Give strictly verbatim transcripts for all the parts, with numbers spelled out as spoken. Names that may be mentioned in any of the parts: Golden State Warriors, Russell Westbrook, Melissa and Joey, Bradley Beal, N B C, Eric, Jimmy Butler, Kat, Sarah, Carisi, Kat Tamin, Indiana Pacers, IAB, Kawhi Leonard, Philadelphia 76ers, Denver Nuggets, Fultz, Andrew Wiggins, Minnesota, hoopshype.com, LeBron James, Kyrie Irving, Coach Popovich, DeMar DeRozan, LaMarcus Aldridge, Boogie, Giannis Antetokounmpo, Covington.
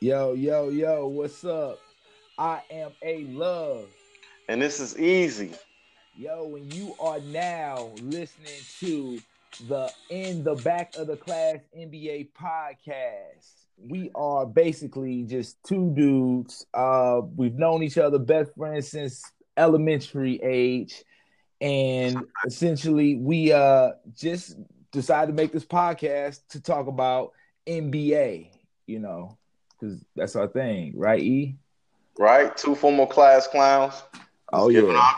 Yo, yo, yo, what's up? I am A Love. And this is Easy. Yo, and you are now listening to the In the Back of the Class N B A podcast. We are basically just two dudes. Uh, we've known each other, best friends since elementary age. And essentially, we uh, just decided to make this podcast to talk about N B A, you know, because that's our thing, right, E? Right? Two former class clowns. Oh, yeah.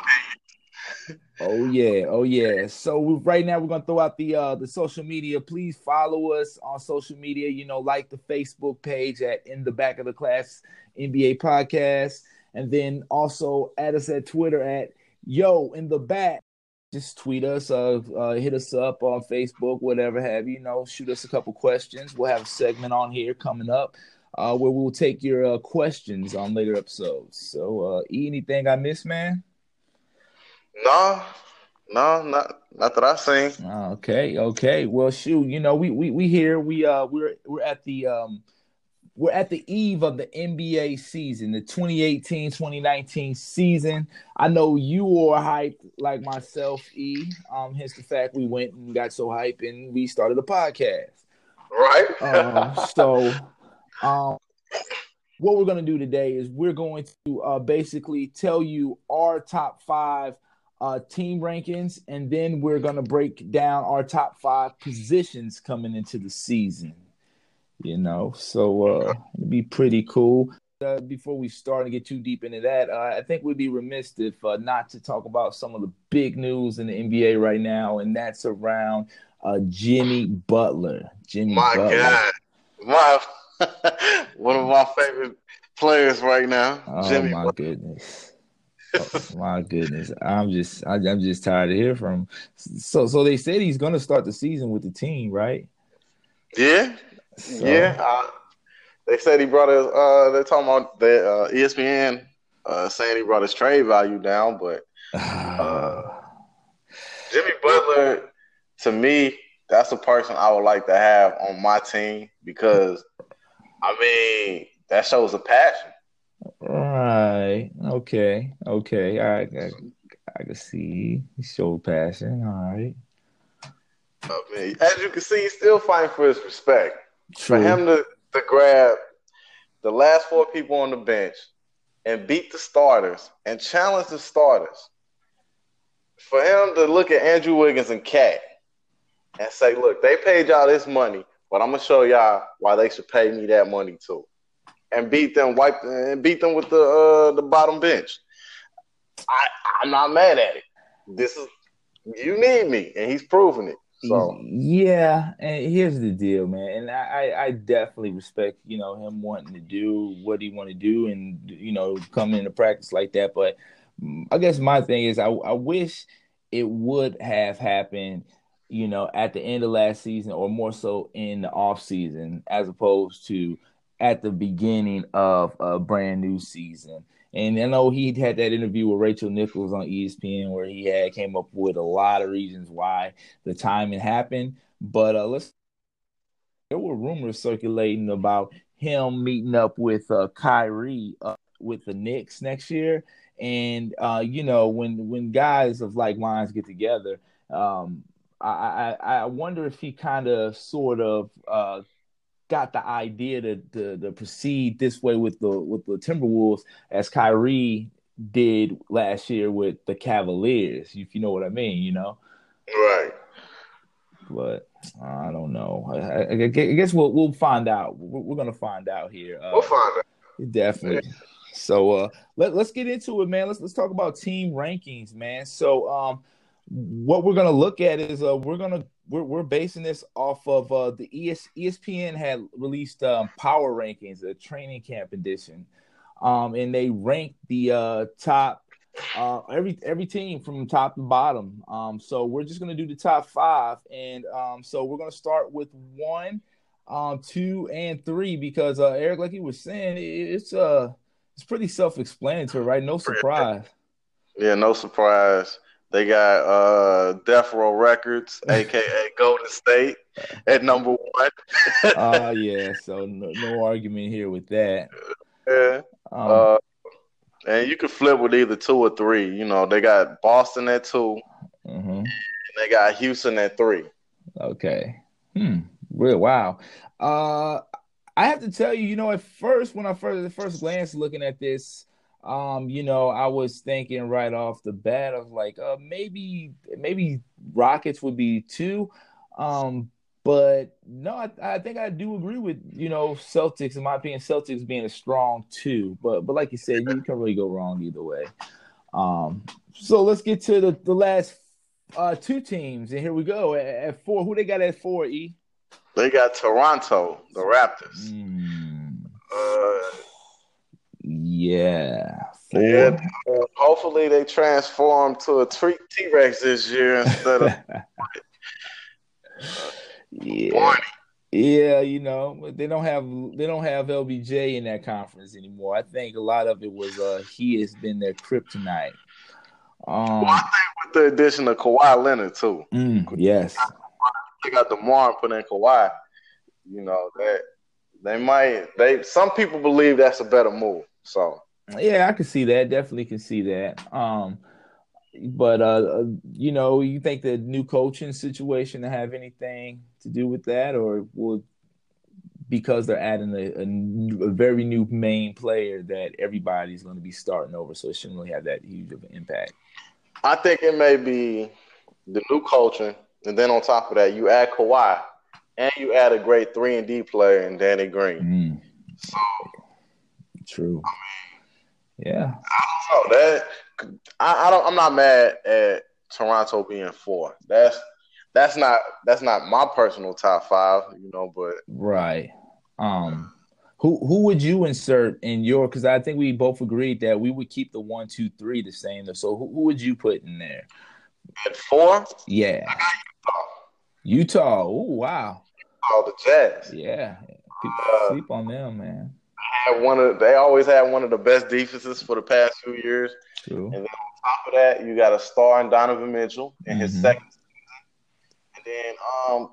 Oh, yeah. Oh, yeah. So we, right now we're going to throw out the uh, the social media. Please follow us on social media. You know, like the Facebook page at In the Back of the Class N B A Podcast. And then also add us at Twitter at Yo In the Back. Just tweet us, uh, uh, hit us up on Facebook, whatever have you. You know, shoot us a couple questions. We'll have a segment on here coming up uh, where we'll take your uh, questions on later episodes. So, uh, E, anything I missed, man? No, no, not not that I seen. Okay, okay. Well, shoot, you know, we we we here. We uh we're we're at the um we're at the eve of the N B A season, the twenty eighteen twenty nineteen season. I know you are hyped like myself, E. Um, hence the fact we went and got so hyped and we started a podcast. Right. uh, so, um. What we're going to do today is we're going to uh, basically tell you our top five uh, team rankings, and then we're going to break down our top five positions coming into the season. You know, so uh, it'd be pretty cool. Uh, before we start and get too deep into that, uh, I think we'd be remiss if uh, not to talk about some of the big news in the N B A right now, and that's around uh, Jimmy Butler. Jimmy My Butler. God. My one of my favorite players right now. Oh, Jimmy my Butler. Goodness! Oh, my goodness! I'm just, I, I'm just tired of hearing from him. So, so they said he's going to start the season with the team, right? Yeah, so. yeah. Uh, they said he brought his. Uh, they're talking about the uh, E S P N uh, saying he brought his trade value down, but uh, Jimmy Butler, to me, that's a person I would like to have on my team because. I mean, that shows a passion. Right. Okay. Okay. I I, I can see he showed passion. All right. I mean, as you can see, he's still fighting for his respect. True. For him to, to grab the last four people on the bench and beat the starters and challenge the starters. For him to look at Andrew Wiggins and Kat and say, look, they paid y'all this money. But I'm gonna show y'all why they should pay me that money too, and beat them, wipe and beat them with the uh, the bottom bench. I I'm not mad at it. This is you need me, and he's proving it. So yeah, and here's the deal, man. And I, I definitely respect you know him wanting to do what he want to do, and you know come into practice like that. But I guess my thing is, I I wish it would have happened. You know, at the end of last season or more so in the off season, as opposed to at the beginning of a brand new season. And I know he had that interview with Rachel Nichols on E S P N where he had came up with a lot of reasons why the timing happened. But uh, let's there were rumors circulating about him meeting up with uh, Kyrie uh, with the Knicks next year. And, uh, you know, when, when guys of like minds get together, um, I, I wonder if he kind of sort of uh, got the idea to, to to proceed this way with the with the Timberwolves as Kyrie did last year with the Cavaliers, if you know what I mean, you know? Right. But uh, I don't know. I, I, I guess we'll we'll find out. We're, we're gonna find out here. Uh, we'll find out. Definitely. So uh, let let's get into it, man. Let's let's talk about team rankings, man. So um. What we're gonna look at is uh, we're gonna we're we're basing this off of uh, the E S, E S P N had released um, power rankings, a training camp edition, um, and they ranked the uh, top uh, every every team from top to bottom. Um, so we're just gonna do the top five, and um, so we're gonna start with one, um, two, and three because uh, Eric, like you were saying, it, it's uh it's pretty self-explanatory, right? No surprise. Yeah, no surprise. They got uh, Death Row Records, a k a. Golden State. at number one. Oh, uh, yeah. So no, no argument here with that. Yeah. Um, uh, and you could flip with either two or three. You know, they got Boston at two. Mm-hmm. And they got Houston at three. Okay. Hmm. Real wow. Uh, I have to tell you, you know, at first, when I first, at first glance looking at this, Um, you know, I was thinking right off the bat of like, uh, maybe, maybe Rockets would be two. Um, but no, I, I think I do agree with, you know, Celtics, in my opinion, Celtics being a strong two, but, but like you said, you can't really go wrong either way. Um, so let's get to the, the last, uh, two teams. And here we go at, at four. Who they got at four, E? They got Toronto, the Raptors. Mm. Uh, Yeah. Four. Yeah. Uh, hopefully they transform to a T Rex this year instead of uh, yeah. Barney. Yeah, you know, they don't have they don't have L B J in that conference anymore. I think a lot of it was uh, he has been their kryptonite. Um, well, I think with the addition of Kawhi Leonard too. Mm, yes. They got DeMar and put in Kawhi. You know that they might. They some people believe that's a better move. So yeah, I can see that. Definitely can see that. Um, but uh, you know, you think the new coaching situation to have anything to do with that, or will because they're adding a, a, a very new main player that everybody's going to be starting over, so it shouldn't really have that huge of an impact. I think it may be the new coaching, and then on top of that, you add Kawhi, and you add a great three and D player in Danny Green. Mm. So. True. I mean, yeah. I don't know that. I, I don't. I'm not mad at Toronto being four. That's that's not that's not my personal top five, you know. But right. Um. Who who would you insert in your? Because I think we both agreed that we would keep the one, two, three the same. So who, who would you put in there? At four. Yeah. I got Utah. Utah. Oh wow. Oh, the Jazz. Yeah. People uh, sleep on them, man. Had one of they always had one of the best defenses for the past few years. True. And then on top of that, you got a star in Donovan Mitchell in mm-hmm. his second season. And then um,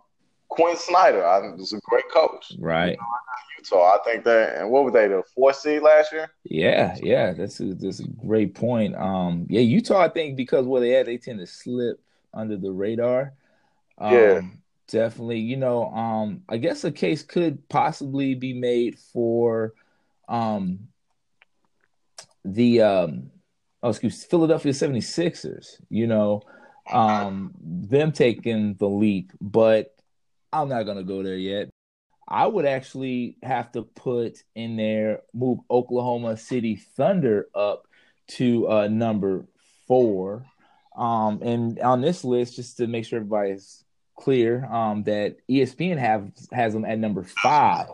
Quinn Snyder, I think is a great coach. Right. You know, Utah, I think that and what were they, the fourth seed last year? Yeah, yeah. That's a that's a great point. Um yeah, Utah, I think because where they at, they tend to slip under the radar. Um, yeah. Definitely, you know, um, I guess a case could possibly be made for um, the um, oh, excuse Philadelphia seventy-sixers, you know, um, them taking the leap, but I'm not going to go there yet. I would actually have to put in there, move Oklahoma City Thunder up to uh, number four. Um, and on this list, just to make sure everybody's clear um, that E S P N have has them at number five.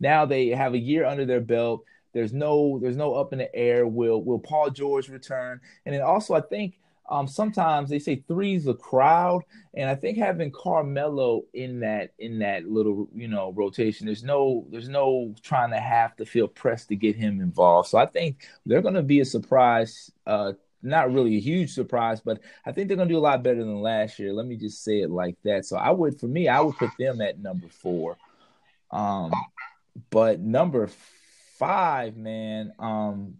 Now they have a year under their belt. There's no there's no up in the air. Will will Paul George return? And then also I think um, sometimes they say three's the crowd, and I think having Carmelo in that in that little you know rotation. There's no there's no trying to have to feel pressed to get him involved. So I think they're going to be a surprise. Uh, Not really a huge surprise, but I think they're going to do a lot better than last year. Let me just say it like that. So I would, for me, I would put them at number four. Um, but number five, man, um,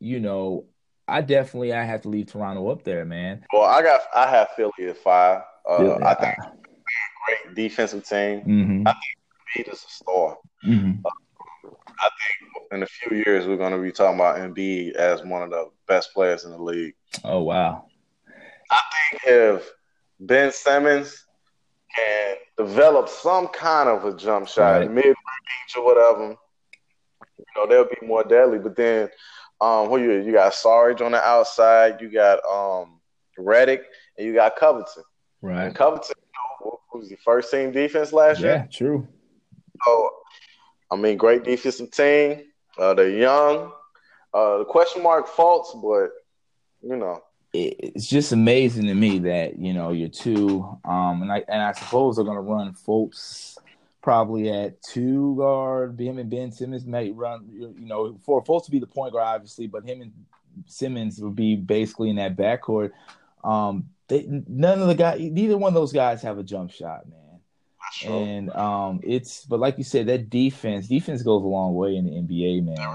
you know, I definitely I have to leave Toronto up there, man. Well, I got I have Philly at five. Uh, Philly, I think uh, they're a great defensive team. Mm-hmm. I think Embiid is a star. Mm-hmm. Uh, I think in a few years we're going to be talking about Embiid as one of the best players in the league. Oh, wow. I think if Ben Simmons can develop some kind of a jump shot, right. mid-range or whatever, you know, they'll be more deadly. But then um, who you, you got Sarge on the outside, you got um, Reddick, and you got Covington. Right. And Covington you know, was the first-team defense last yeah, year. Yeah, true. So, I mean, great defensive team. Uh, they're young. Uh, the question mark faults, but, you know. It's just amazing to me that, you know, you're two. Um, and I and I suppose they're going to run Fultz probably at two guard. Him and Ben Simmons may run, you know, for Fultz to be the point guard, obviously, but him and Simmons would be basically in that backcourt. Um, they, none of the guys, neither one of those guys have a jump shot, man. Sure. And um, it's, but like you said, that defense, defense goes a long way in the N B A, man.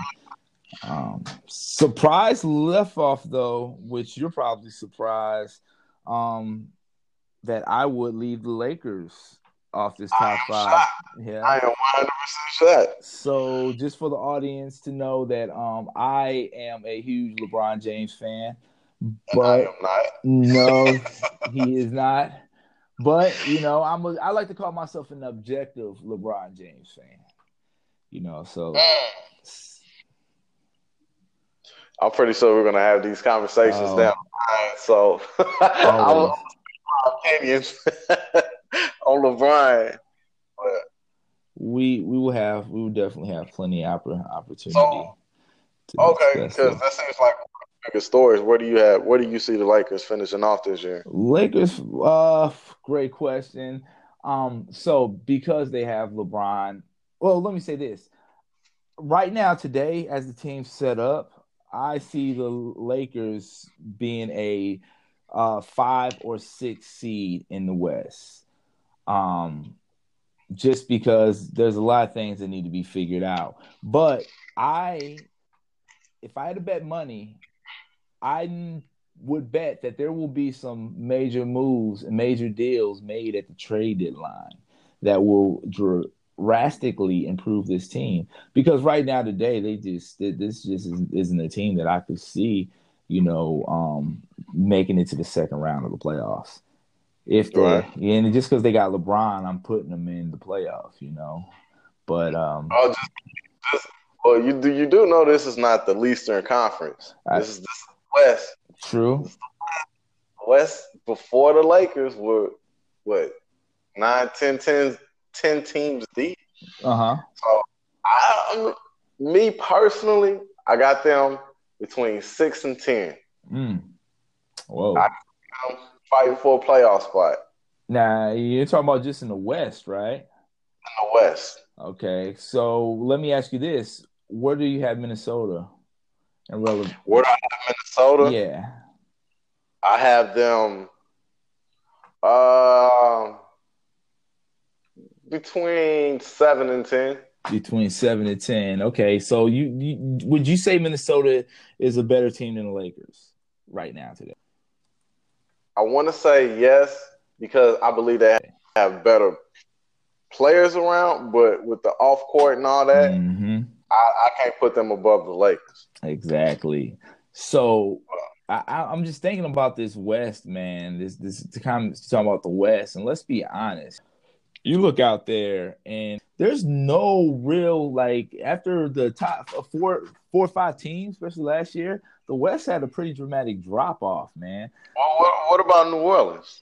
Um, surprise left off, though, which you're probably surprised um, that I would leave the Lakers off this top five. Shot. Yeah, I am one hundred percent shot. So just for the audience to know that um, I am a huge LeBron James fan. But no, he is not. But, you know, I'm a, I like to call myself an objective LeBron James fan. You know, so. I'm pretty sure we're going to have these conversations uh, down the line. So, I will speak my opinions on LeBron. But, we we will have, we will definitely have plenty of opportunity. So, okay, because that seems like stories. Where do you have? Where do you see the Lakers finishing off this year? Lakers, uh, great question. Um, so because they have LeBron, well, let me say this. Right now, today, as the team's set up, I see the Lakers being a uh, five or six seed in the West. Um, just because there's a lot of things that need to be figured out. But I, if I had to bet money, I would bet that there will be some major moves and major deals made at the trade deadline that will drastically improve this team. Because right now, today, they just this just isn't a team that I could see, you know, um, making it to the second round of the playoffs. If they right. and just because they got LeBron, I'm putting them in the playoffs, you know. But um. I'll just, just, well, you do you do know this is not the Eastern Conference. I, this is this. West. True. West before the Lakers were what nine, ten, ten, ten teams deep. Uh huh. So I, me personally, I got them between six and ten. Mm. Whoa. I got them fighting for a playoff spot. Now you're talking about just in the West, right? In the West. Okay, so let me ask you this: where do you have Minnesota? And really, where do I have Minnesota? Yeah, I have them uh, between seven and ten. Between seven and ten. Okay, so you, you would you say Minnesota is a better team than the Lakers right now today? I want to say yes because I believe they have better players around, but with the off court and all that. Mm-hmm. I, I can't put them above the Lakers. Exactly. So I, I'm just thinking about this West, man. This this the comments talking about the West, and let's be honest. You look out there, and there's no real like after the top four, four or five teams, especially last year, the West had a pretty dramatic drop off, man. Well, what, what about New Orleans?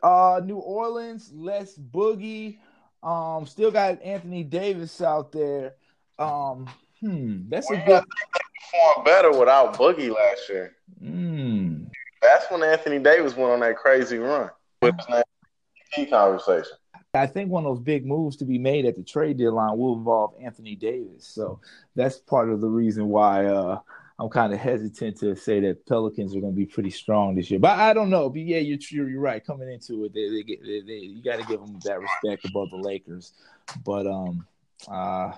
Uh, New Orleans, less Boogie. Um, still got Anthony Davis out there. Um, hmm, that's well, a good. They performed better without Boogie last year. Mm. That's when Anthony Davis went on that crazy run. With his M V P conversation. I think one of those big moves to be made at the trade deadline will involve Anthony Davis. So that's part of the reason why uh, I'm kind of hesitant to say that Pelicans are going to be pretty strong this year. But I don't know. But yeah, you're you're right. Coming into it, they, they, get, they, they you got to give them that respect above the Lakers. But um, uh.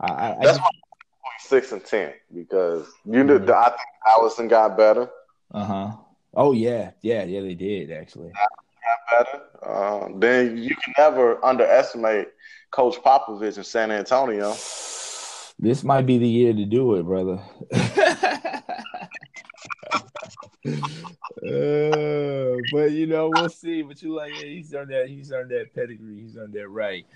I, That's I, why I'm six and ten because you know mm-hmm. I think Allison got better. Uh huh. Oh yeah, yeah, yeah. They did actually. Got better. Um, then you can never underestimate Coach Popovich in San Antonio. This might be the year to do it, brother. uh, but you know we'll see. But you like yeah, he's earned that. He's earned that pedigree. He's earned that right.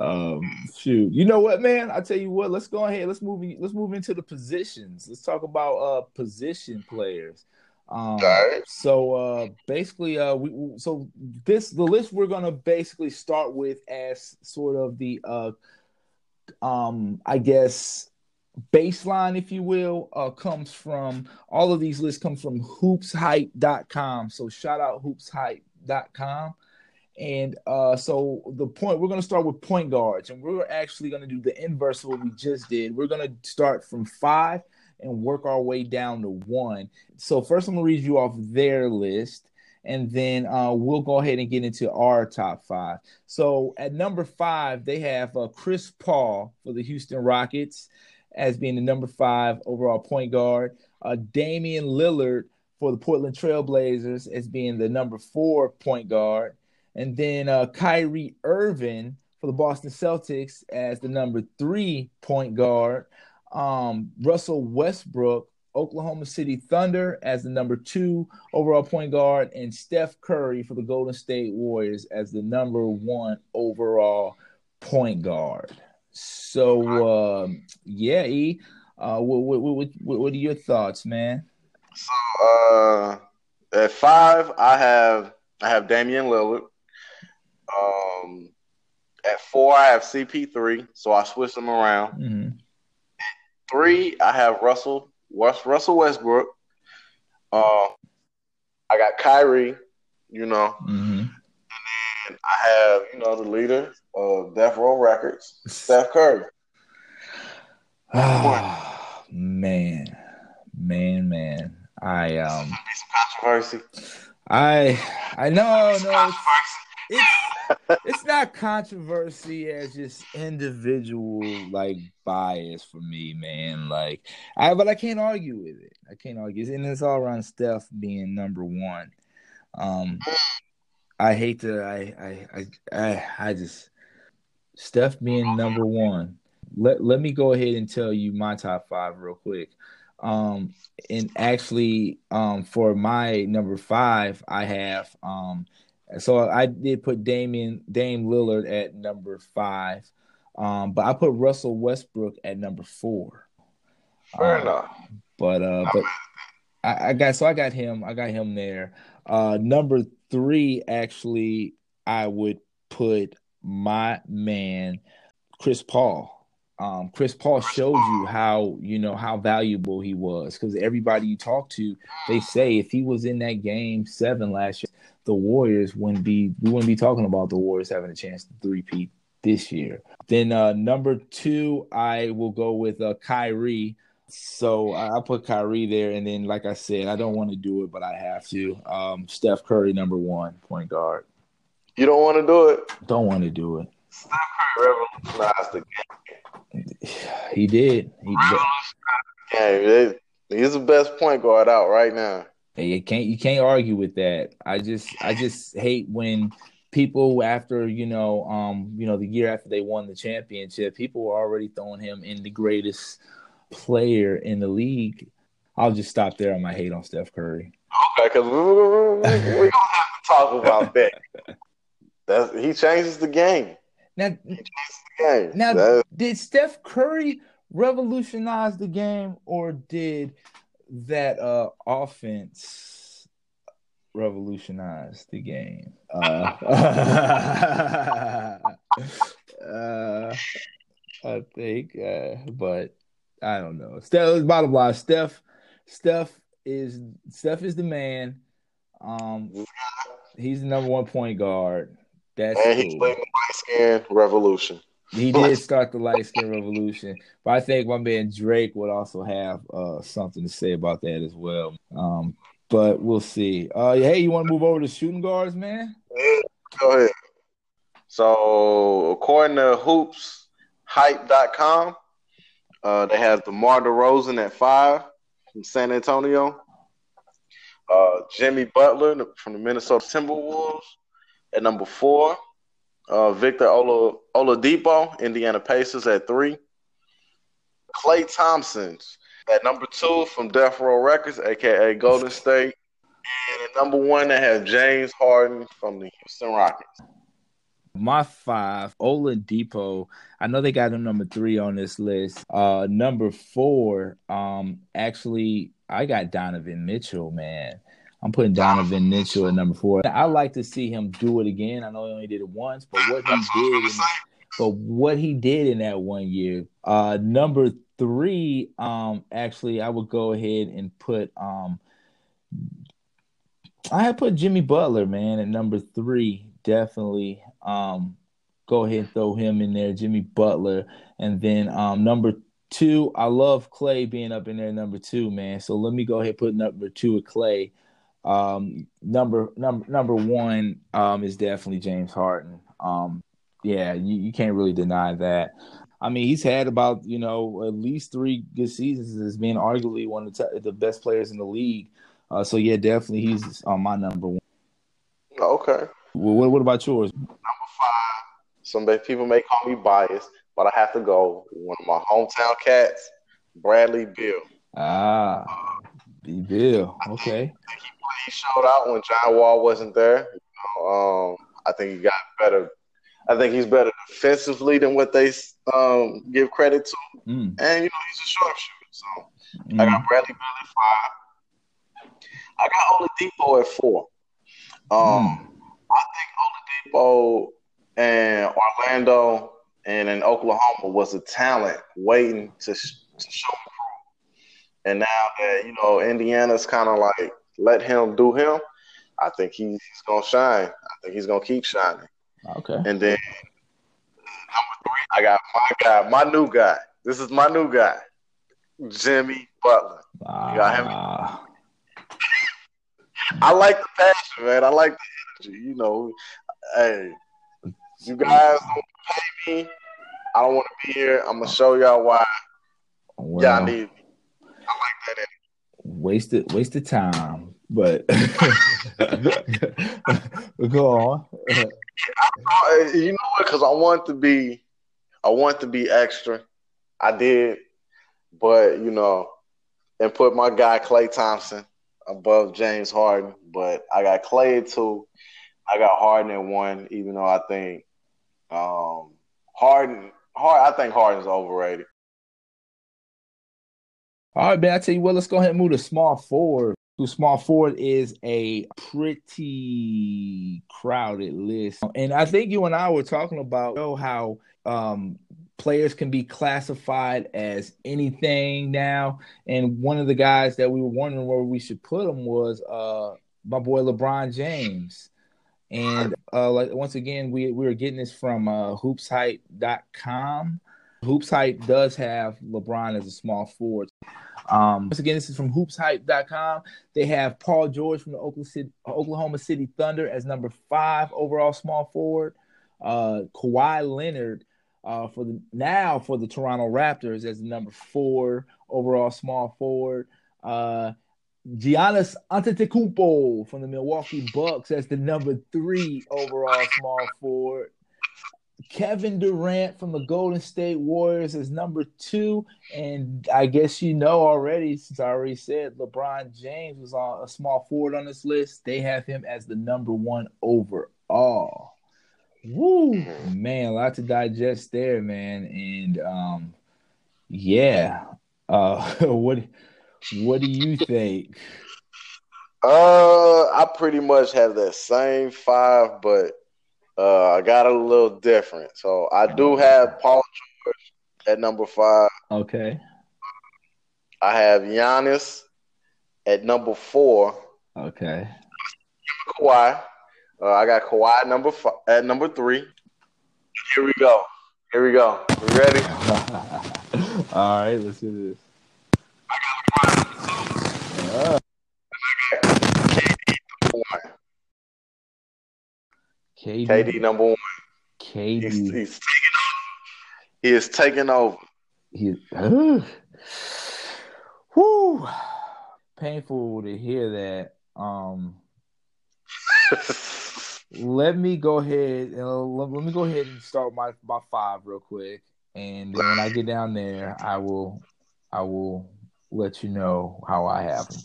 Um, shoot, you know what, man? I tell you what, let's go ahead. Let's move. Let's move into the positions. Let's talk about uh position players. Um, right. So uh, basically, uh, we so this the list we're gonna basically start with as sort of the uh, um, I guess baseline, if you will, uh, comes from all of these lists come from hoops hype dot com. So shout out hoops hype dot com. And uh, so the point, we're going to start with point guards, and we're actually going to do the inverse of what we just did. We're going to start from five and work our way down to one. So first I'm going to read you off their list, and then uh, we'll go ahead and get into our top five. So at number five, they have uh, Chris Paul for the Houston Rockets as being the number five overall point guard. Uh, Damian Lillard for the Portland Trail Blazers as being the number four point guard. And then uh, Kyrie Irving for the Boston Celtics as the number three point guard. Um, Russell Westbrook, Oklahoma City Thunder, as the number two overall point guard. And Steph Curry for the Golden State Warriors as the number one overall point guard. So, um, yeah, E, uh, what, what, what, what are your thoughts, man? So, uh, at five, I have I have Damian Lillard. Um, at four, I have C P three, so I switched them around. Mm-hmm. At three, I have Russell Russell Westbrook. Uh, I got Kyrie, you know. Mm-hmm. And then I have, you know, the leader of Death Row Records, Steph Curry. Oh, man. Man, man. I um controversy. I I know no it's, it's it's not controversy as just individual like bias for me, man. Like I but I can't argue with it. I can't argue. And it's all around Steph being number one. Um I hate to I I I I, I just Steph being number one. Let let me go ahead and tell you my top five real quick. Um, and actually, um, for my number five, I have, um, so I did put Damian, Dame Lillard at number five. Um, but I put Russell Westbrook at number four. Fair um, enough. But, uh, but I, I got, so I got him, I got him there. Uh, number three, actually, I would put my man, Chris Paul. Um, Chris Paul showed you how, you know, how valuable he was because everybody you talk to, they say if he was in that game seven last year, the Warriors wouldn't be, we wouldn't be talking about the Warriors having a chance to three-peat this year. Then uh, number two, I will go with uh, Kyrie. So I, I put Kyrie there. And then, like I said, I don't want to do it, but I have to. Um, Steph Curry, number one, point guard. You don't want to do it? Don't want to do it. Steph Curry revolutionized the game. He did. He did. Yeah, he's the best point guard out right now. You can't you can't argue with that. I just I just hate when people after you know um you know the year after they won the championship, people were already throwing him in the greatest player in the league. I'll just stop there on my hate on Steph Curry. Okay, because we don't have to talk about that. That's, he changes the game. Now, now, did Steph Curry revolutionize the game, or did that uh, offense revolutionize the game? Uh, uh, I think, uh, but I don't know. Steph, bottom line, Steph, Steph is Steph is the man. Um, he's the number one point guard. That's and he cool. played the light-skin revolution. He did start the light-skin revolution. But I think my man Drake would also have uh, something to say about that as well. Um, but we'll see. Uh, hey, you want to move over to shooting guards, man? Yeah, go ahead. So, according to hoops hype dot com, uh, they have DeMar DeRozan at five from San Antonio. Uh, Jimmy Butler from the Minnesota Timberwolves. At number four, uh, Victor Ola- Oladipo, Indiana Pacers at three. Klay Thompson at number two from Death Row Records, a k a. Golden State. And at number one, they have James Harden from the Houston Rockets. My five, Oladipo. I know they got him number three on this list. Uh, number four, um, actually, I got Donovan Mitchell, man. I'm putting Donovan Mitchell at number four. I like to see him do it again. I know he only did it once, but what he did, in, but what he did in that one year. Uh, number three, um, actually, I would go ahead and put. Um, I had put Jimmy Butler, man, at number three. Definitely, um, go ahead and throw him in there, Jimmy Butler, and then um, number three. Two, I love Clay being up in there, number two, man. So let me go ahead and put number two with Clay Um, number number number one um, is definitely James Harden. Um, yeah, you, you can't really deny that. I mean, he's had about, you know, at least three good seasons as being arguably one of the, t- the best players in the league. Uh, so, yeah, definitely he's on uh, my number one. Okay. Well, what, what about yours? Number five. Some people may call me biased, but I have to go one of my hometown cats, Bradley Beal. Ah, B. Bill. Okay. I think he showed out when John Wall wasn't there. You know, um, I think he got better. I think he's better defensively than what they um, give credit to. Mm. And, you know, he's a sharpshooter. So, mm. I got Bradley Beal at five. I got Oladipo at four. Um, mm. I think Oladipo and Orlando and in Oklahoma was a talent waiting to, sh- to show improve. And now that, you know, Indiana's kind of like let him do him, I think he, he's going to shine. I think he's going to keep shining. Okay. And then number three, I got my guy, my new guy. This is my new guy, Jimmy Butler. Uh, you got him. I like the passion, man. I like the energy. You know, hey, you guys don't pay me. I don't want to be here. I'm gonna show y'all why well, y'all need me. I like that energy. Wasted, wasted time, but go on. I, you know what? Because I want to be, I want to be extra. I did, but you know, and put my guy Klay Thompson above James Harden, but I got Klay at two. I got Harden at one, even though I think um, Harden, Harden, I think Harden's overrated. All right, man, I tell you what, let's go ahead and move to small forward. Small forward is a pretty crowded list. And I think you and I were talking about you know, how um, players can be classified as anything now. And one of the guys that we were wondering where we should put him was uh, my boy LeBron James. And uh, like once again, we, we were getting this from uh, hoops hype dot com. Hoops Hype does have LeBron as a small forward. Um, once again, this is from hoops hype dot com. They have Paul George from the Oklahoma City Thunder as number five overall small forward. Uh, Kawhi Leonard uh, for the now for the Toronto Raptors as number four overall small forward. Uh, Giannis Antetokounmpo from the Milwaukee Bucks as the number three overall small forward. Kevin Durant from the Golden State Warriors is number two. And I guess you know already, since I already said LeBron James was on a small forward on this list, they have him as the number one overall. Woo, man, a lot to digest there, man. And um, yeah, uh, what what do you think? Uh, I pretty much have that same five, but Uh, I got a little different. So I do have Paul George at number five. Okay. I have Giannis at number four. Okay. Kawhi. Uh, I got Kawhi at number five, at number three. Here we go. Here we go. We ready? All right, let's do this. I got LeBron. Yeah. And I got K D at number one. K D. K D number one. K D. He's, he's taking over. He is taking over. He, uh, whew. Painful to hear that. Um, let me go ahead and let, let me go ahead and start my, my five real quick, and then when I get down there, I will I will let you know how I have them.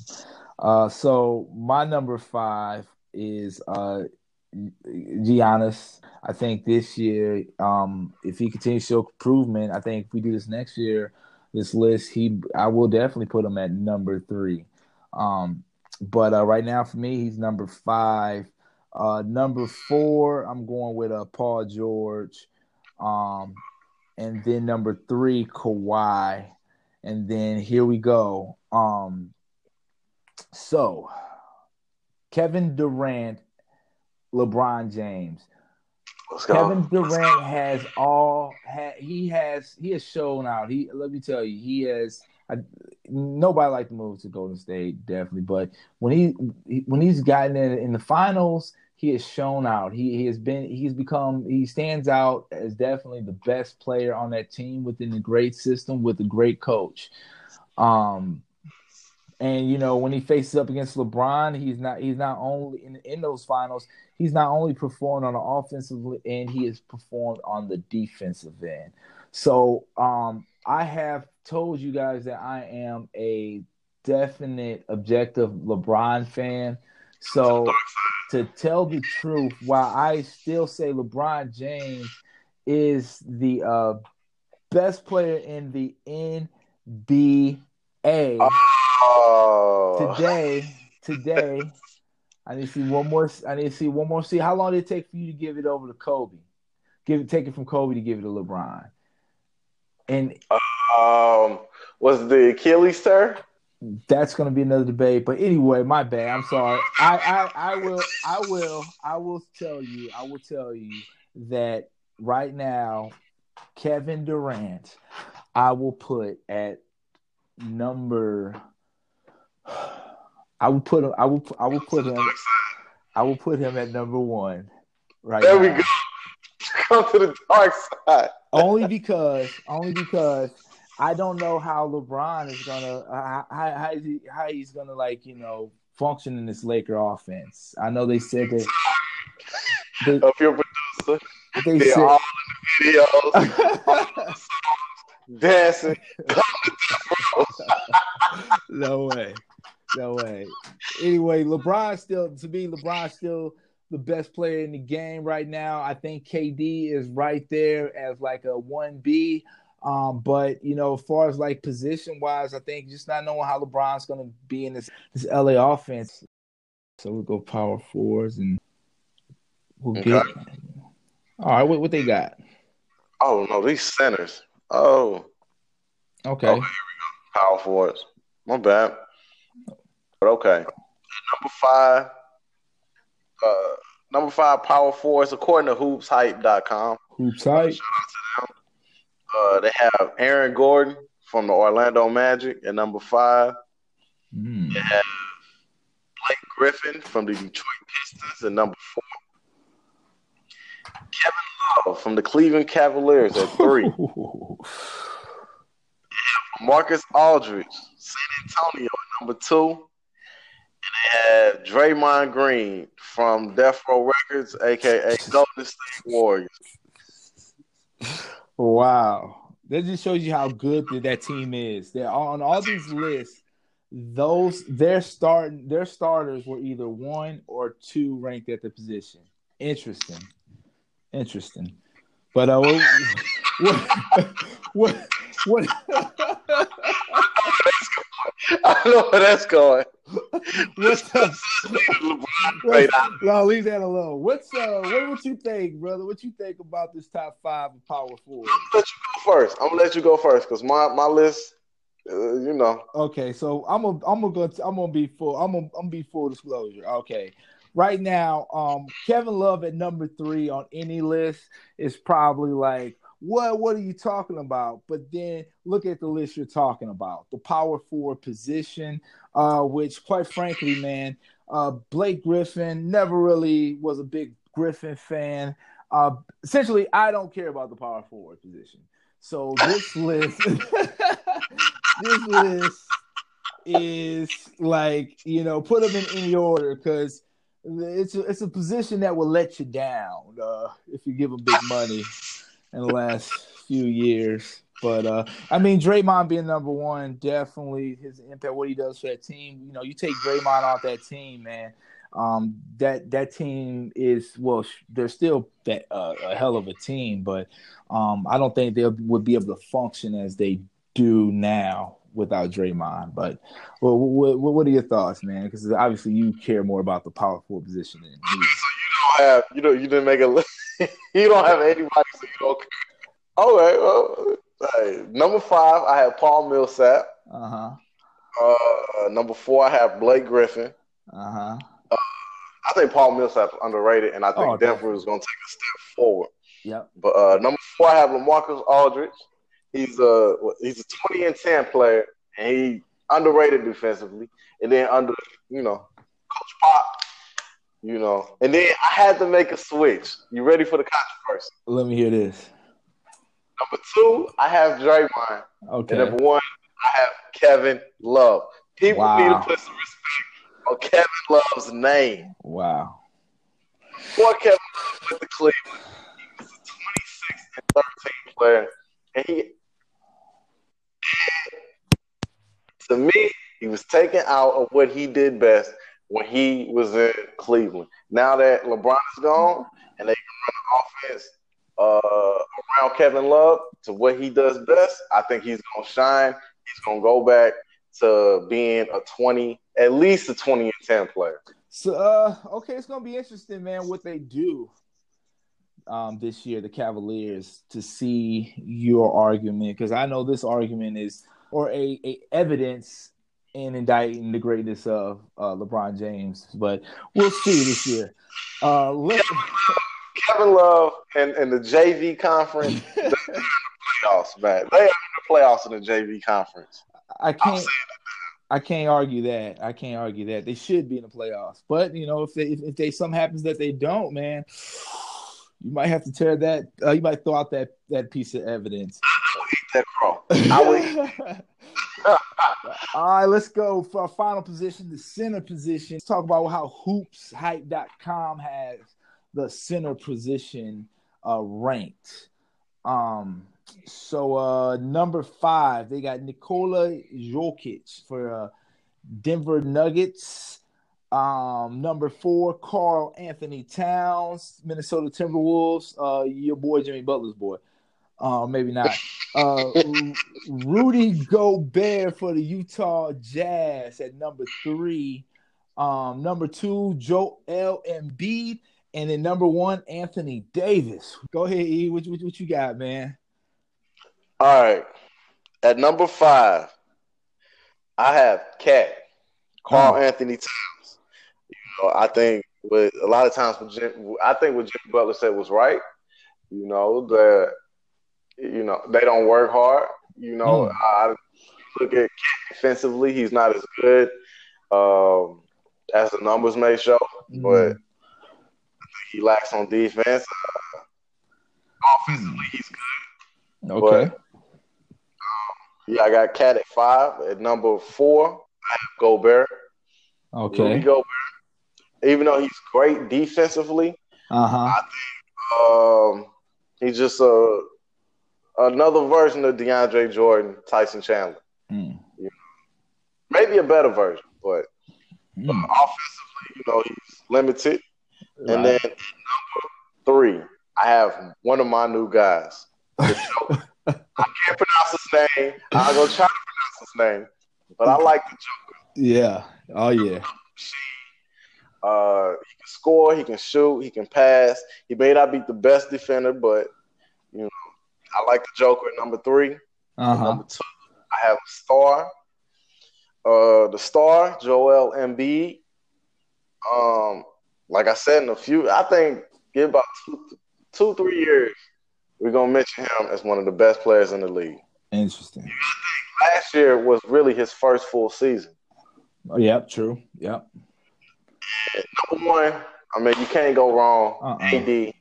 Uh, so my number five is uh. Giannis. I think this year, um, if he continues to show improvement, I think if we do this next year, this list, he, I will definitely put him at number three. Um, but uh, right now for me, he's number five. Uh, number four, I'm going with uh, Paul George, um, and then number three, Kawhi, and then here we go. Um, so Kevin Durant. LeBron James. Let's go. Kevin Durant has all ha, he has he has shown out. He let me tell you, he has I, nobody liked the move to Golden State, definitely. But when he when he's gotten in, in the finals, he has shown out. He, he has been he's become he stands out as definitely the best player on that team within a great system with a great coach. Um, and you know, when he faces up against LeBron, he's not he's not only in in those finals. He's not only performed on the offensive end, he has performed on the defensive end. So um, I have told you guys that I am a definite objective LeBron fan. So to tell the truth, while I still say LeBron James is the uh, best player in the N B A oh. today, today. I need to see one more. I need to see one more. See how long did it take for you to give it over to Kobe? Give it, take it from Kobe to give it to LeBron. And um, was the Achilles tear? That's going to be another debate. But anyway, my bad. I'm sorry. I, I, I will. I will. I will tell you. I will tell you that right now, Kevin Durant, I will put at number. I will put him. I will. I will put him. I will put him at number one. Right. There now. we go. Come to the dark side. Only because, only because, I don't know how LeBron is gonna. How, how, is he, how he's gonna like you know function in this Laker offense. I know they said that. They, of your producer. They They're said, all in the videos. Dancing. No way. No way. Anyway, LeBron still, to me, LeBron's still the best player in the game right now. I think K D is right there as like a one B. Um, but, you know, as far as like position-wise, I think just not knowing how LeBron's going to be in this, this L A offense. So we'll go power fours and we'll okay. get All right, what, what they got? Oh, no, these centers. Oh. Okay. Oh, here we go. Power fours. My bad. But okay, number five, uh, number five power forwards according to hoops hype dot com. Hoops Hype. Shout out to them. Uh, they have Aaron Gordon from the Orlando Magic at number five. Mm. They have Blake Griffin from the Detroit Pistons at number four. Kevin Love from the Cleveland Cavaliers at three. Marcus Aldridge, San Antonio at number two. And they have Draymond Green from Death Row Records, a k a. Golden State Warriors. Wow. That just shows you how good that team is. They're on all these lists, those their, start, their starters were either one or two ranked at the position. Interesting. Interesting. But uh, what, what, what, what I know where that's going. What's up? No, leave that alone. What's uh? What would you think, brother? What you think about this top five of power forward? I'm gonna let you go first. I'm gonna let you go first because my, my list, uh, you know. Okay, so I'm a, I'm gonna go, I'm gonna be full. I'm gonna, I'm gonna be full disclosure. Okay, right now, um, Kevin Love at number three on any list is probably like. What what are you talking about? But then look at the list you're talking about. The power forward position, uh, which quite frankly, man, uh, Blake Griffin never really was a big Griffin fan. Uh, essentially, I don't care about the power forward position. So this list, this list is like, you know, put them in any order because it's a, it's a position that will let you down uh, if you give them big money. In the last few years. But, uh, I mean, Draymond being number one, definitely his impact, what he does for that team. You know, you take Draymond off that team, man, um, that that team is, well, they're still that, uh, a hell of a team, but um, I don't think they would be able to function as they do now without Draymond. But well, what, what are your thoughts, man? Because obviously you care more about the power forward position than me. So you don't have, you know, you didn't make a list. You don't have anybody, so you don't care. All right, well, all right. Number five, I have Paul Millsap. Uh-huh. Uh, number four, I have Blake Griffin. Uh-huh. Uh, I think Paul Millsap is underrated, and I think oh, okay. Denver is going to take a step forward. Yep. But uh, number four, I have LaMarcus Aldridge. He's a he's a twenty and ten player, and he underrated defensively. And then under, you know, Coach Pop, you know. And then I had to make a switch. You ready for the controversy? Let me hear this. Number two, I have Draymond. Okay. And number one, I have Kevin Love. People wow. need to put some respect on Kevin Love's name. Wow. Poor Kevin Love went to Cleveland. He was a twenty-six and thirteen player. And he, to me, he was taken out of what he did best when he was in Cleveland. Now that LeBron is gone and they can run the offense uh, around Kevin Love to what he does best, I think he's going to shine. He's going to go back to being a twenty, at least a twenty and ten player. So, uh, okay, it's going to be interesting, man, what they do um, this year, the Cavaliers, to see your argument, because I know this argument is or a, a evidence in indicting the greatness of uh, LeBron James, but we'll see this year. Uh, let- Kevin Love and, and the J V conference, they're in the playoffs, man. They are in the playoffs in the J V conference. I can't. I can't argue that. I can't argue that. They should be in the playoffs. But, you know, if they if, if they something happens that they don't, man, you might have to tear that uh, – you might throw out that, that piece of evidence. I will eat that, bro. I will eat that. All right, let's go for our final position, the center position. Let's talk about how hoops hype dot com has the center position uh, ranked. Um So, uh, number five, they got Nikola Jokic for uh, Denver Nuggets. Um, number four, Karl Anthony Towns, Minnesota Timberwolves. Uh, your boy Jimmy Butler's boy. Uh, maybe not. Uh, Rudy Gobert for the Utah Jazz at number three. Um, number two, Joel Embiid, and then number one, Anthony Davis. Go ahead, E. What, what, what you got, man? All right, at number five, I have Kat, Karl oh. Anthony Towns. You know, I think with a lot of times, with Jim, I think what Jimmy Butler said was right. You know that, you know they don't work hard. You know, mm. I look at Kat defensively; he's not as good um, as the numbers may show, mm. but I think he lacks on defense. Uh, offensively, he's good. Okay. But, yeah, I got Kat at five. At number four, I have Gobert. Okay. Rudy Gobert. Even though he's great defensively, uh-huh. I think um, he's just a, another version of DeAndre Jordan, Tyson Chandler. Mm. You know, maybe a better version, but mm. uh, offensively, you know, he's limited. Right. And then at number three, I have one of my new guys. I can't pronounce his name. I'll go try to pronounce his name, but I like the Joker. Yeah. Oh, yeah. Uh, he can score. He can shoot. He can pass. He may not be the best defender, but, you know, I like the Joker at number three. Uh-huh. Number two, I have a star. Uh, the star, Joel Embiid. Um, like I said, in a few, I think in about two, two three years, we're going to mention him as one of the best players in the league. Interesting. Last year was really his first full season. Oh, yep, true. Yep. And number one, I mean, you can't go wrong. Uh-uh. A D.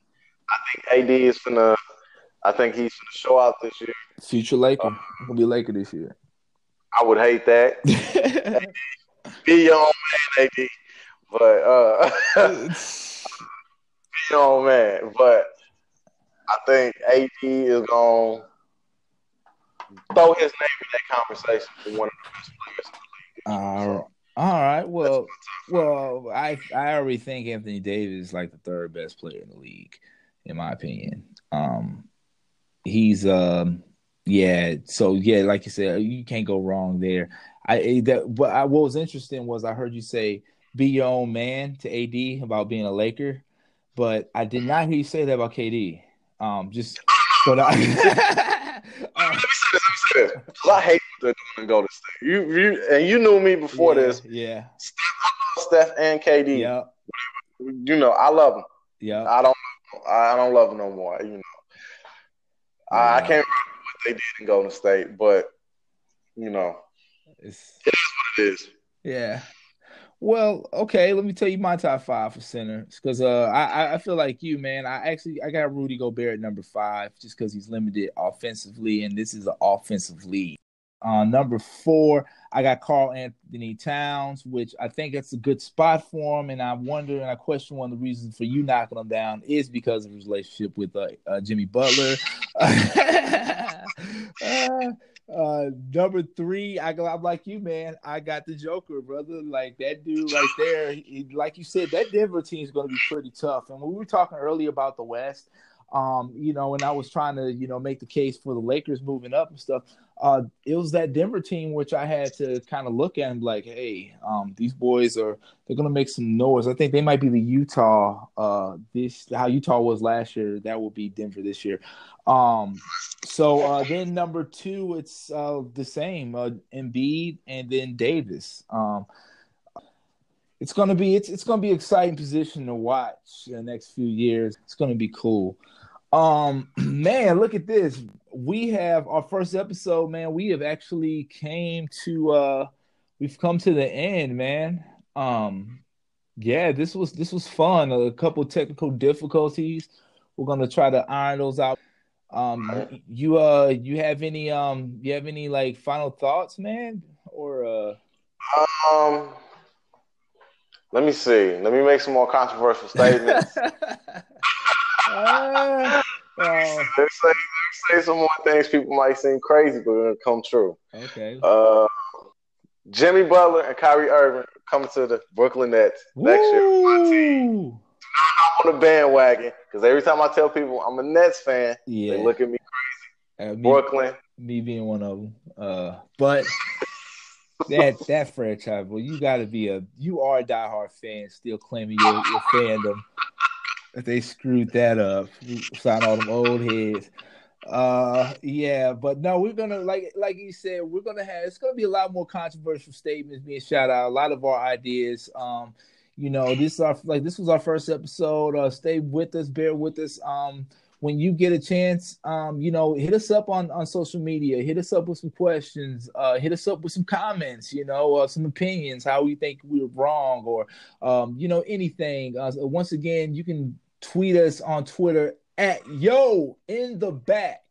I think A D is going to – I think he's going to show out this year. Future Laker. Uh, going to be Laker this year. I would hate that. Be your own man, A D. But uh, – be your own man. But – I think A D is going to throw his name in that conversation for one of the best players in the league. Uh, all right. Well, well, I I already think Anthony Davis is like the third best player in the league, in my opinion. Um, he's um, yeah. So yeah, like you said, you can't go wrong there. I that what, I, what was interesting was I heard you say be your own man to A D about being a Laker, but I did not hear you say that about K D. Um, just so that I, uh, let me say this, let me say this, because I hate the Golden State. You, you, and you knew me before yeah, this. Yeah. Steph, Steph and K D. Yeah. You know, I love them. Yeah. I don't. I don't love them no more. You know. Yeah. I, I can't remember what they did in Golden State, but you know, It's, it is what it is. Yeah. Well, okay, let me tell you my top five for center. Because uh, I, I feel like you, man. I actually I got Rudy Gobert at number five just because he's limited offensively, and this is an offensive league. Uh, number four, I got Karl Anthony Towns, which I think that's a good spot for him. And I wonder and I question one of the reasons for you knocking him down is because of his relationship with uh, uh, Jimmy Butler. uh, Uh, number three, I go. I'm like you, man. I got the Joker, brother. Like that dude right there. He, like you said, that Denver team is going to be pretty tough. And when we were talking earlier about the West, um, you know, and I was trying to, you know, make the case for the Lakers moving up and stuff. Uh, it was that Denver team which I had to kind of look at and be like, hey, um, these boys are they're going to make some noise. I think they might be the Utah. Uh, this how Utah was last year. That will be Denver this year. Um, so uh, then number two, it's uh, the same, uh, Embiid and then Davis. Um, it's gonna be it's it's gonna be an exciting position to watch in the next few years. It's gonna be cool. Um, man, look at this. We have our first episode, man. We have actually came to uh, we've come to the end, man. Um, yeah, this was this was fun. A couple technical difficulties. We're gonna try to iron those out. Um, you uh, you have any um, you have any like final thoughts, man, or uh, um, let me see, let me make some more controversial statements. uh, uh, let, me say, let me say some more things people might seem crazy, but they're gonna come true. Okay. Uh, Jimmy Butler and Kyrie Irving coming to the Brooklyn Nets next year. My team. I'm on the bandwagon because every time I tell people I'm a Nets fan, yeah. They look at me crazy. Uh, me, Brooklyn, me being one of them. Uh, but that that franchise, well, you got to be a you are a diehard fan, still claiming your, your fandom. They screwed that up. Sign all them old heads. Uh, yeah, but no, we're gonna like like you said, we're gonna have it's gonna be a lot more controversial statements being shot out. A lot of our ideas. Um. You know, this is our like this was our first episode. Uh, stay with us, bear with us. Um, when you get a chance, um, you know, hit us up on, on social media. Hit us up with some questions. Uh, hit us up with some comments. You know, uh, some opinions. How we think we were wrong, or um, you know, anything. Uh, once again, you can tweet us on Twitter at Yo In The Back.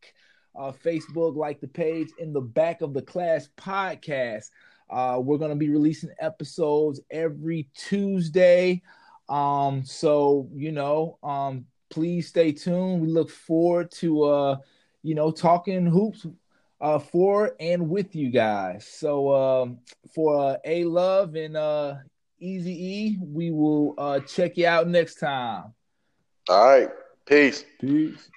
Uh, Facebook, like the page In The Back of the Class Podcast. Uh, we're going to be releasing episodes every Tuesday. Um, so, you know, um, please stay tuned. We look forward to, uh, you know, talking hoops uh, for and with you guys. So um, for uh, A-Love and uh, Eazy-E, we will uh, check you out next time. All right. Peace. Peace.